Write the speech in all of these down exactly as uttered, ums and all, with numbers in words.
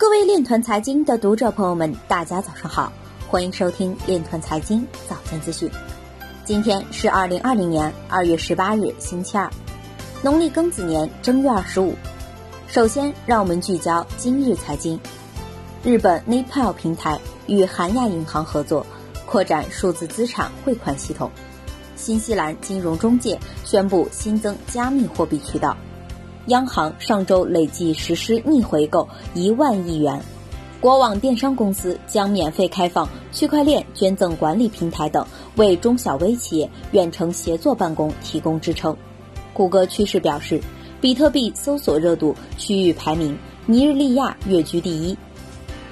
各位链团财经的读者朋友们，大家早上好，欢迎收听链团财经早间资讯。今天是二零二零年二月十八日，星期二，农历庚子年正月二十五。首先，让我们聚焦今日财经。日本 N I P P O N 平台与韩亚银行合作，扩展数字资产汇款系统。新西兰金融中介宣布新增加密货币渠道。央行上周累计实施逆回购一万亿元，国网电商公司将免费开放区块链捐赠管理平台等，为中小微企业远程协作办公提供支撑。谷歌趋势表示，比特币搜索热度区域排名，尼日利亚跃居第一。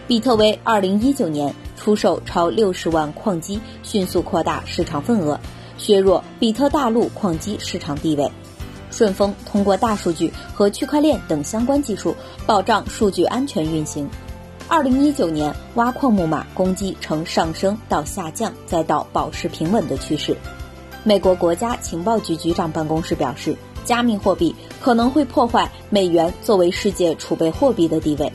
比特威二零一九年出售超六十万矿机，迅速扩大市场份额，削弱比特大陆矿机市场地位。顺丰通过大数据和区块链等相关技术，保障数据安全运行。二零一九年挖矿木马攻击呈上升到下降，再到保持平稳的趋势。美国国家情报局局长办公室表示，加密货币可能会破坏美元作为世界储备货币的地位。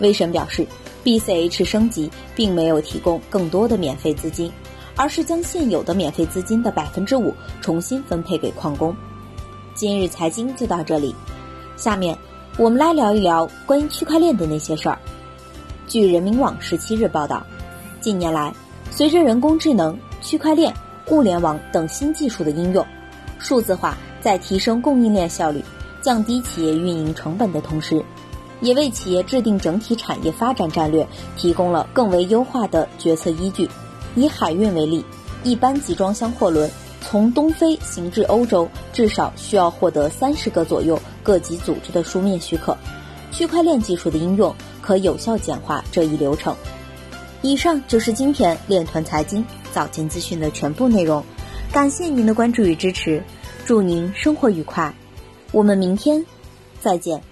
威神表示 ，B C H 升级并没有提供更多的免费资金，而是将现有的免费资金的百分之五重新分配给矿工。今日财经就到这里，下面我们来聊一聊关于区块链的那些事儿。据人民网十七日报道，近年来，随着人工智能、区块链、物联网等新技术的应用，数字化在提升供应链效率、降低企业运营成本的同时，也为企业制定整体产业发展战略提供了更为优化的决策依据。以海运为例，一般集装箱货轮从东非行至欧洲，至少需要获得三十个左右各级组织的书面许可。区块链技术的应用可有效简化这一流程。以上就是今天链团财经早间资讯的全部内容，感谢您的关注与支持，祝您生活愉快，我们明天再见。